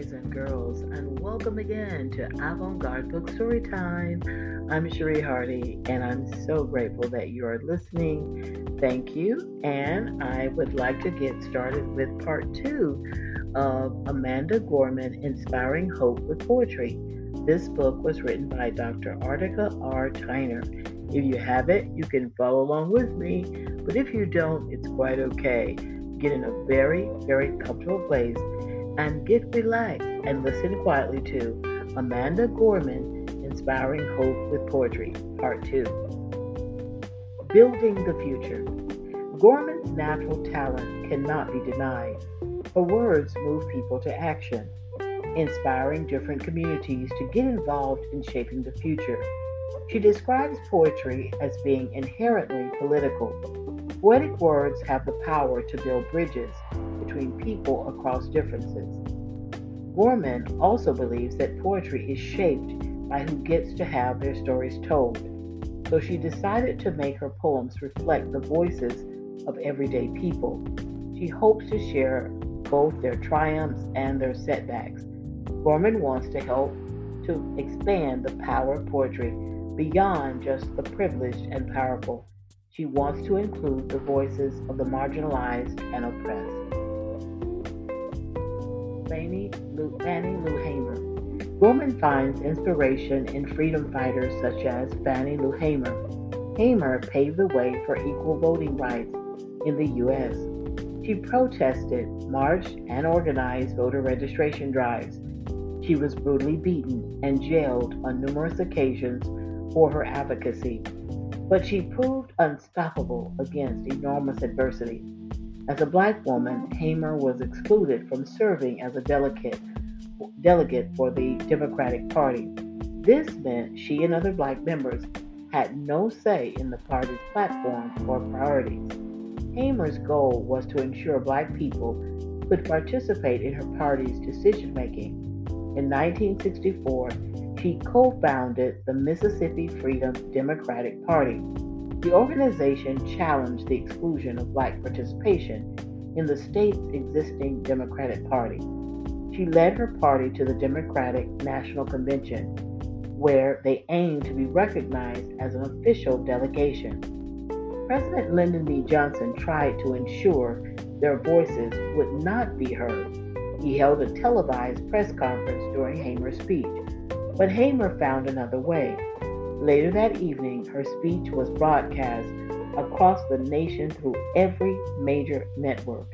boys and girls, and welcome again to Avant-Garde Book Storytime. I'm Cherie Hardy, and I'm so grateful that you are listening. Thank you, and I would like to get started with part 2 of Amanda Gorman, Inspiring Hope with Poetry. This book was written by Dr. Artika R. Tyner. If you have it, you can follow along with me, but if you don't, it's quite okay. Get in a very, very comfortable place and get relaxed and listen quietly to Amanda Gorman, Inspiring Hope with Poetry, Part 2. Building the Future. Gorman's natural talent cannot be denied. Her words move people to action, inspiring different communities to get involved in shaping the future. She describes poetry as being inherently political. Poetic words have the power to build bridges between people across differences. Gorman also believes that poetry is shaped by who gets to have their stories told, so she decided to make her poems reflect the voices of everyday people. She hopes to share both their triumphs and their setbacks. Gorman wants to help to expand the power of poetry beyond just the privileged and powerful. She wants to include the voices of the marginalized and oppressed. Fannie Lou Hamer. Gorman finds inspiration in freedom fighters such as Fannie Lou Hamer. Hamer paved the way for equal voting rights in the U.S. She protested, marched, and organized voter registration drives. She was brutally beaten and jailed on numerous occasions for her advocacy, but she proved unstoppable against enormous adversity. As a Black woman, Hamer was excluded from serving as a delegate for the Democratic Party. This meant she and other Black members had no say in the party's platform or priorities. Hamer's goal was to ensure Black people could participate in her party's decision-making. In 1964, she co-founded the Mississippi Freedom Democratic Party. The organization challenged the exclusion of Black participation in the state's existing Democratic Party. She led her party to the Democratic National Convention, where they aimed to be recognized as an official delegation. President Lyndon B. Johnson tried to ensure their voices would not be heard. He held a televised press conference during Hamer's speech, but Hamer found another way. Later that evening, her speech was broadcast across the nation through every major network.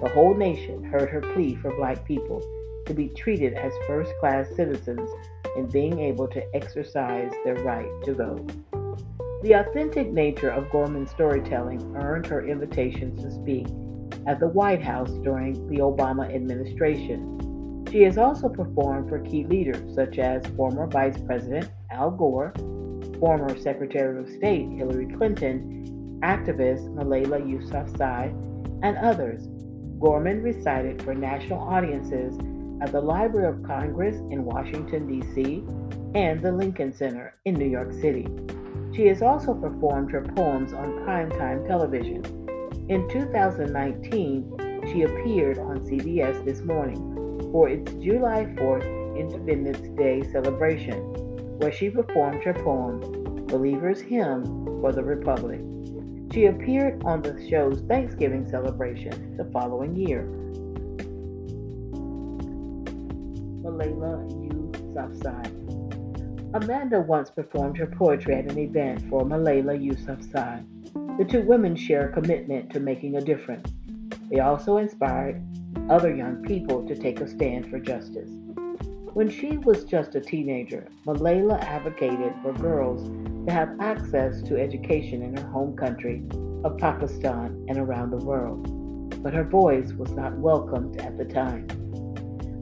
The whole nation heard her plea for Black people to be treated as first-class citizens and being able to exercise their right to vote. The authentic nature of Gorman's storytelling earned her invitations to speak at the White House during the Obama administration. She has also performed for key leaders such as former Vice President Al Gore, former Secretary of State Hillary Clinton, activist Malala Yousafzai, and others. Gorman recited for national audiences at the Library of Congress in Washington, D.C., and the Lincoln Center in New York City. She has also performed her poems on primetime television. In 2019, she appeared on CBS This Morning for its July 4th Independence Day celebration, where she performed her poem, Believer's Hymn for the Republic. She appeared on the show's Thanksgiving celebration the following year. Malala Yousafzai. Amanda once performed her poetry at an event for Malala Yousafzai. The two women share a commitment to making a difference. They also inspired other young people to take a stand for justice. When she was just a teenager, Malala advocated for girls to have access to education in her home country of Pakistan and around the world, but her voice was not welcomed at the time.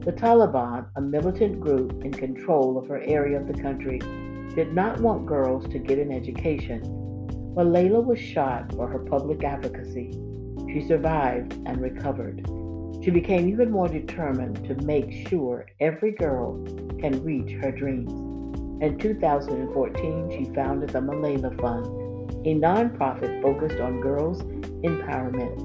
The Taliban, a militant group in control of her area of the country, did not want girls to get an education. Malala was shot for her public advocacy. She survived and recovered. She became even more determined to make sure every girl can reach her dreams. In 2014, she founded the Malala Fund, a nonprofit focused on girls' empowerment.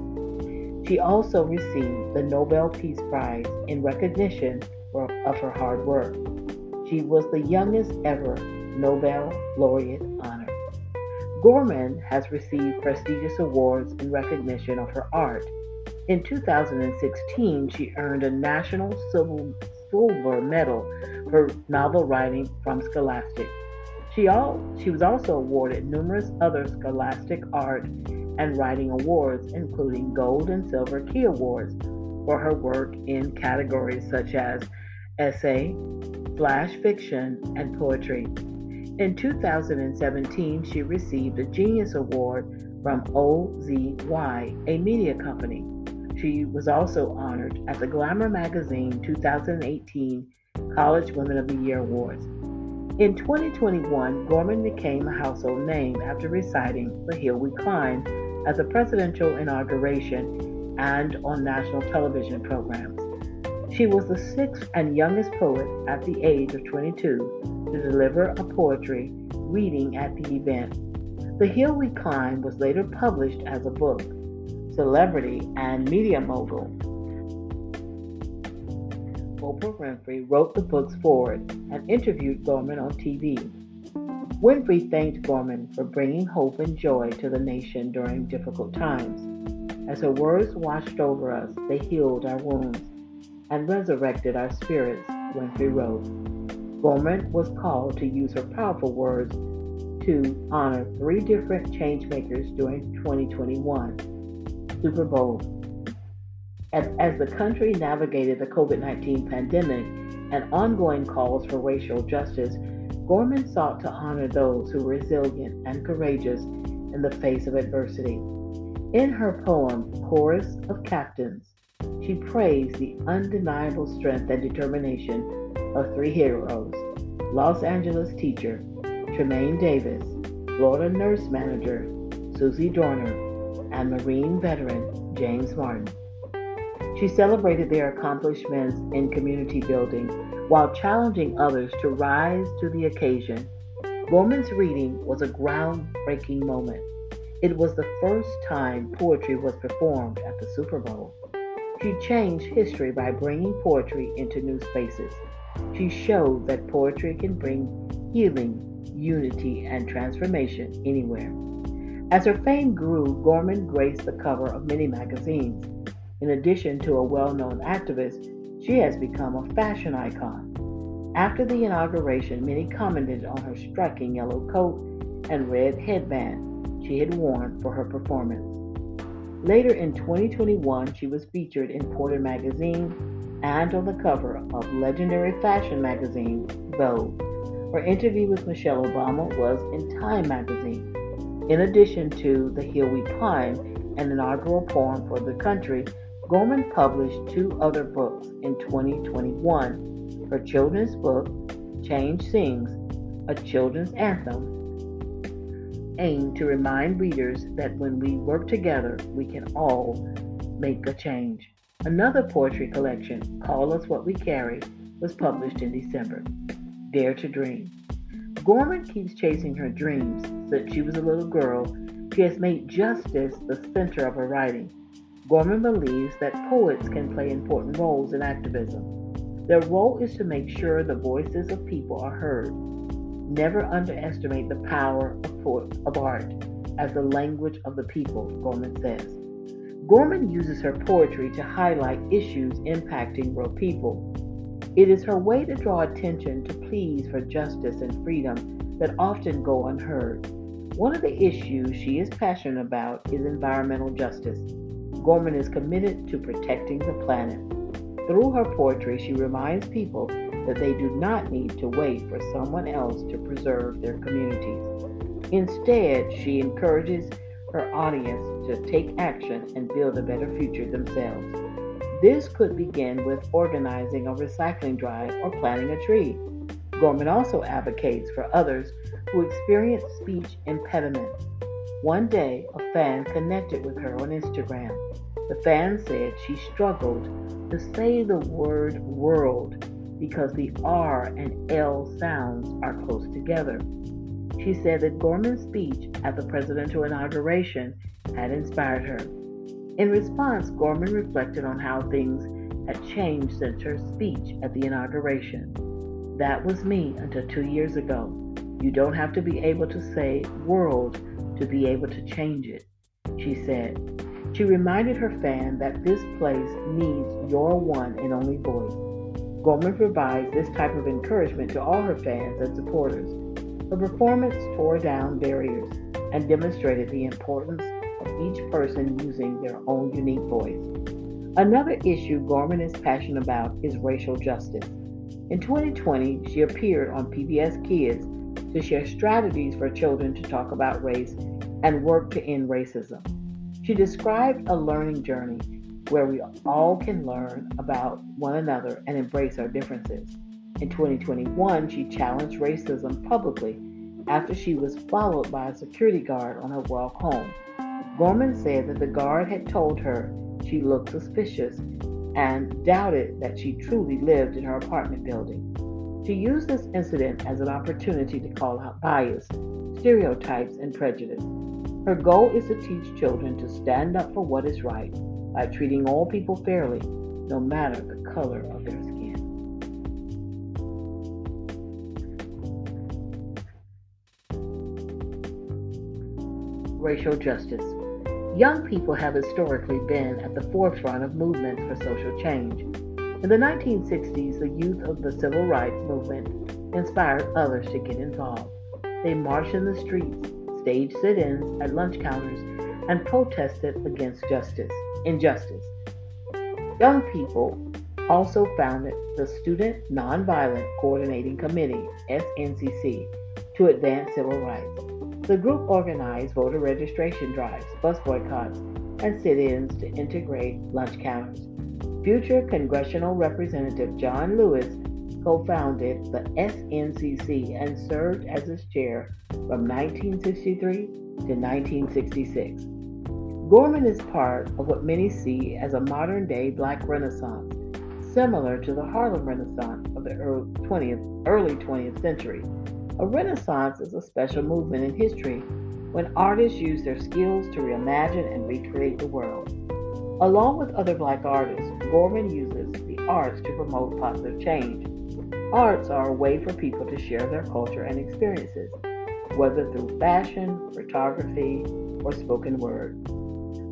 She also received the Nobel Peace Prize in recognition of her hard work. She was the youngest ever Nobel laureate honored. Gorman has received prestigious awards in recognition of her art. In 2016, she earned a National Silver Medal for novel writing from Scholastic. She was also awarded numerous other Scholastic Art and Writing Awards, including Gold and Silver Key Awards, for her work in categories such as essay, flash fiction, and poetry. In 2017, she received a Genius Award from OZY, a media company. She was also honored at the Glamour Magazine 2018 College Women of the Year Awards. In 2021, Gorman became a household name after reciting The Hill We Climb at the presidential inauguration and on national television programs. She was the sixth and youngest poet at the age of 22 to deliver a poetry reading at the event. The Hill We Climb was later published as a book. Celebrity and media mogul Oprah Winfrey wrote the book's foreword and interviewed Gorman on TV. Winfrey thanked Gorman for bringing hope and joy to the nation during difficult times. As her words washed over us, they healed our wounds and resurrected our spirits, Winfrey wrote. Gorman was called to use her powerful words to honor three different changemakers during 2021. Super Bowl. As the country navigated the COVID-19 pandemic and ongoing calls for racial justice, Gorman sought to honor those who were resilient and courageous in the face of adversity. In her poem, Chorus of Captains, she praised the undeniable strength and determination of three heroes: Los Angeles teacher Tremaine Davis, Florida nurse manager Susie Dorner, and Marine veteran James Martin. She celebrated their accomplishments in community building while challenging others to rise to the occasion. Gorman's reading was a groundbreaking moment. It was the first time poetry was performed at the Super Bowl. She changed history by bringing poetry into new spaces. She showed that poetry can bring healing, unity, and transformation anywhere. As her fame grew, Gorman graced the cover of many magazines. In addition to a well-known activist, she has become a fashion icon. After the inauguration, many commented on her striking yellow coat and red headband she had worn for her performance. Later in 2021, she was featured in Porter magazine and on the cover of legendary fashion magazine Vogue. Her interview with Michelle Obama was in Time magazine. In addition to The Hill We Climb, an inaugural poem for the country, Gorman published two other books in 2021, her children's book, Change Sings, A Children's Anthem, aimed to remind readers that when we work together, we can all make a change. Another poetry collection, Call Us What We Carry, was published in December. Dare to Dream. Gorman keeps chasing her dreams. Since she was a little girl, she has made justice the center of her writing. Gorman believes that poets can play important roles in activism. Their role is to make sure the voices of people are heard. Never underestimate the power of art as the language of the people, Gorman says. Gorman uses her poetry to highlight issues impacting real people. It is her way to draw attention to pleas for justice and freedom that often go unheard. One of the issues she is passionate about is environmental justice. Gorman is committed to protecting the planet. Through her poetry, she reminds people that they do not need to wait for someone else to preserve their communities. Instead, she encourages her audience to take action and build a better future themselves. This could begin with organizing a recycling drive or planting a tree. Gorman also advocates for others who experience speech impediments. One day, a fan connected with her on Instagram. The fan said she struggled to say the word world because the R and L sounds are close together. She said that Gorman's speech at the presidential inauguration had inspired her. In response, Gorman reflected on how things had changed since her speech at the inauguration. That was me until 2 years ago. You don't have to be able to say world to be able to change it, she said. She reminded her fan that this place needs your one and only voice. Gorman provides this type of encouragement to all her fans and supporters. Her performance tore down barriers and demonstrated the importance of each person using their own unique voice. Another issue Gorman is passionate about is racial justice. In 2020, she appeared on PBS Kids to share strategies for children to talk about race and work to end racism. She described a learning journey where we all can learn about one another and embrace our differences. In 2021, she challenged racism publicly after she was followed by a security guard on her walk home. Gorman said that the guard had told her she looked suspicious and doubted that she truly lived in her apartment building. She used this incident as an opportunity to call out bias, stereotypes, and prejudice. Her goal is to teach children to stand up for what is right by treating all people fairly, no matter the color of their skin. Racial justice. Young people have historically been at the forefront of movements for social change. In the 1960s, the youth of the Civil Rights Movement inspired others to get involved. They marched in the streets, staged sit-ins at lunch counters, and protested against injustice. Young people also founded the Student Nonviolent Coordinating Committee, SNCC, to advance civil rights. The group organized voter registration drives, bus boycotts, and sit-ins to integrate lunch counters. Future Congressional Representative John Lewis co-founded the SNCC and served as its chair from 1963 to 1966. Gorman is part of what many see as a modern-day Black Renaissance, similar to the Harlem Renaissance of the early 20th century. A Renaissance is a special movement in history when artists use their skills to reimagine and recreate the world. Along with other Black artists, Gorman uses the arts to promote positive change. Arts are a way for people to share their culture and experiences, whether through fashion, photography, or spoken word.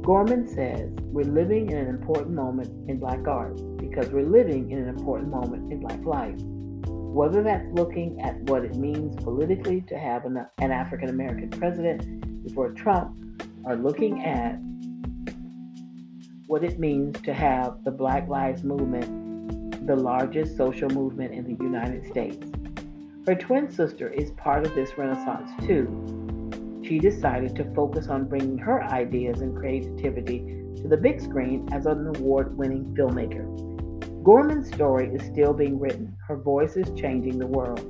Gorman says, "We're living in an important moment in Black art because we're living in an important moment in Black life, whether that's looking at what it means politically to have an African-American president before Trump, or looking at what it means to have the Black Lives Movement, the largest social movement in the United States." Her twin sister is part of this Renaissance too. She decided to focus on bringing her ideas and creativity to the big screen as an award-winning filmmaker. Gorman's story is still being written. Her voice is changing the world.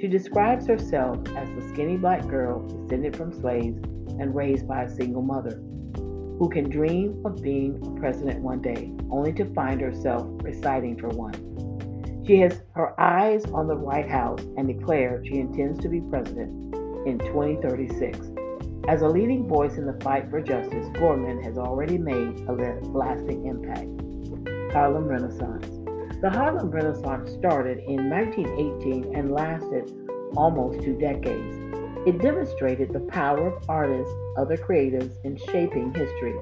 She describes herself as the skinny Black girl descended from slaves and raised by a single mother, who can dream of being a president one day, only to find herself reciting for one. She has her eyes on the White House and declared she intends to be president in 2036. As a leading voice in the fight for justice, Gorman has already made a lasting impact. Harlem Renaissance. The Harlem Renaissance started in 1918 and lasted almost 2 decades. It demonstrated the power of artists, other creatives, in shaping history.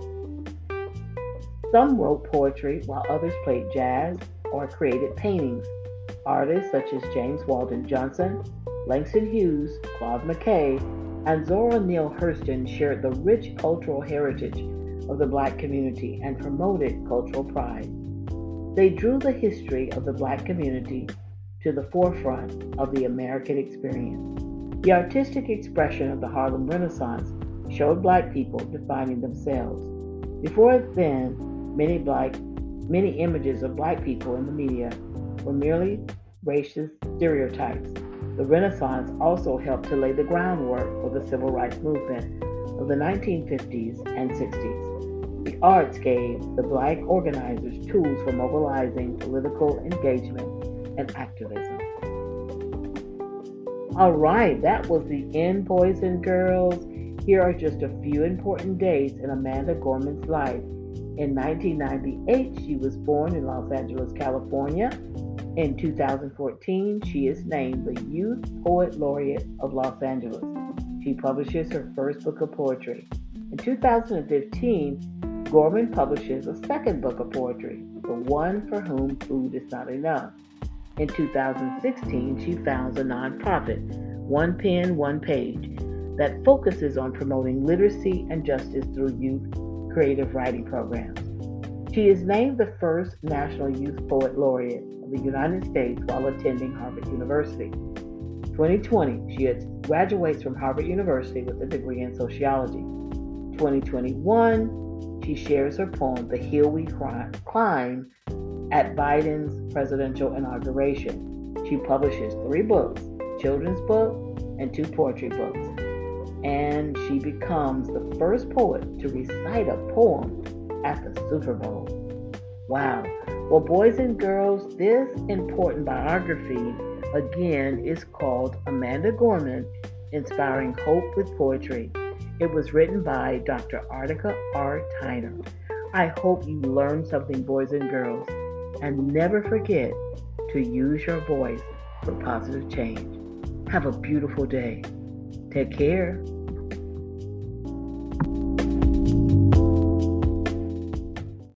Some wrote poetry while others played jazz or created paintings. Artists such as James Weldon Johnson, Langston Hughes, Claude McKay, and Zora Neale Hurston shared the rich cultural heritage of the Black community and promoted cultural pride. They drew the history of the Black community to the forefront of the American experience. The artistic expression of the Harlem Renaissance showed Black people defining themselves. Before then, many images of Black people in the media were merely racist stereotypes. The Renaissance also helped to lay the groundwork for the Civil Rights Movement of the 1950s and 60s. The arts gave the Black organizers tools for mobilizing political engagement and activism. All right, that was the end, boys and girls. Here are just a few important dates in Amanda Gorman's life. In 1998, she was born in Los Angeles, California. In 2014, she is named the Youth Poet Laureate of Los Angeles. She publishes her first book of poetry. In 2015, Gorman publishes a second book of poetry, The One for Whom Food is Not Enough. In 2016, she founds a nonprofit, One Pen, One Page, that focuses on promoting literacy and justice through youth creative writing programs. She is named the first National Youth Poet Laureate of the United States while attending Harvard University. In 2020, she graduates from Harvard University with a degree in sociology. In 2021, she shares her poem, The Hill We Climb, at Biden's presidential inauguration. She publishes 3 books, a children's book and 2 poetry books. And she becomes the first poet to recite a poem at the Super Bowl. Wow. Well, boys and girls, this important biography, again, is called Amanda Gorman, Inspiring Hope with Poetry. It was written by Dr. Artika R. Tyner. I hope you learned something, boys and girls, and never forget to use your voice for positive change. Have a beautiful day. Take care.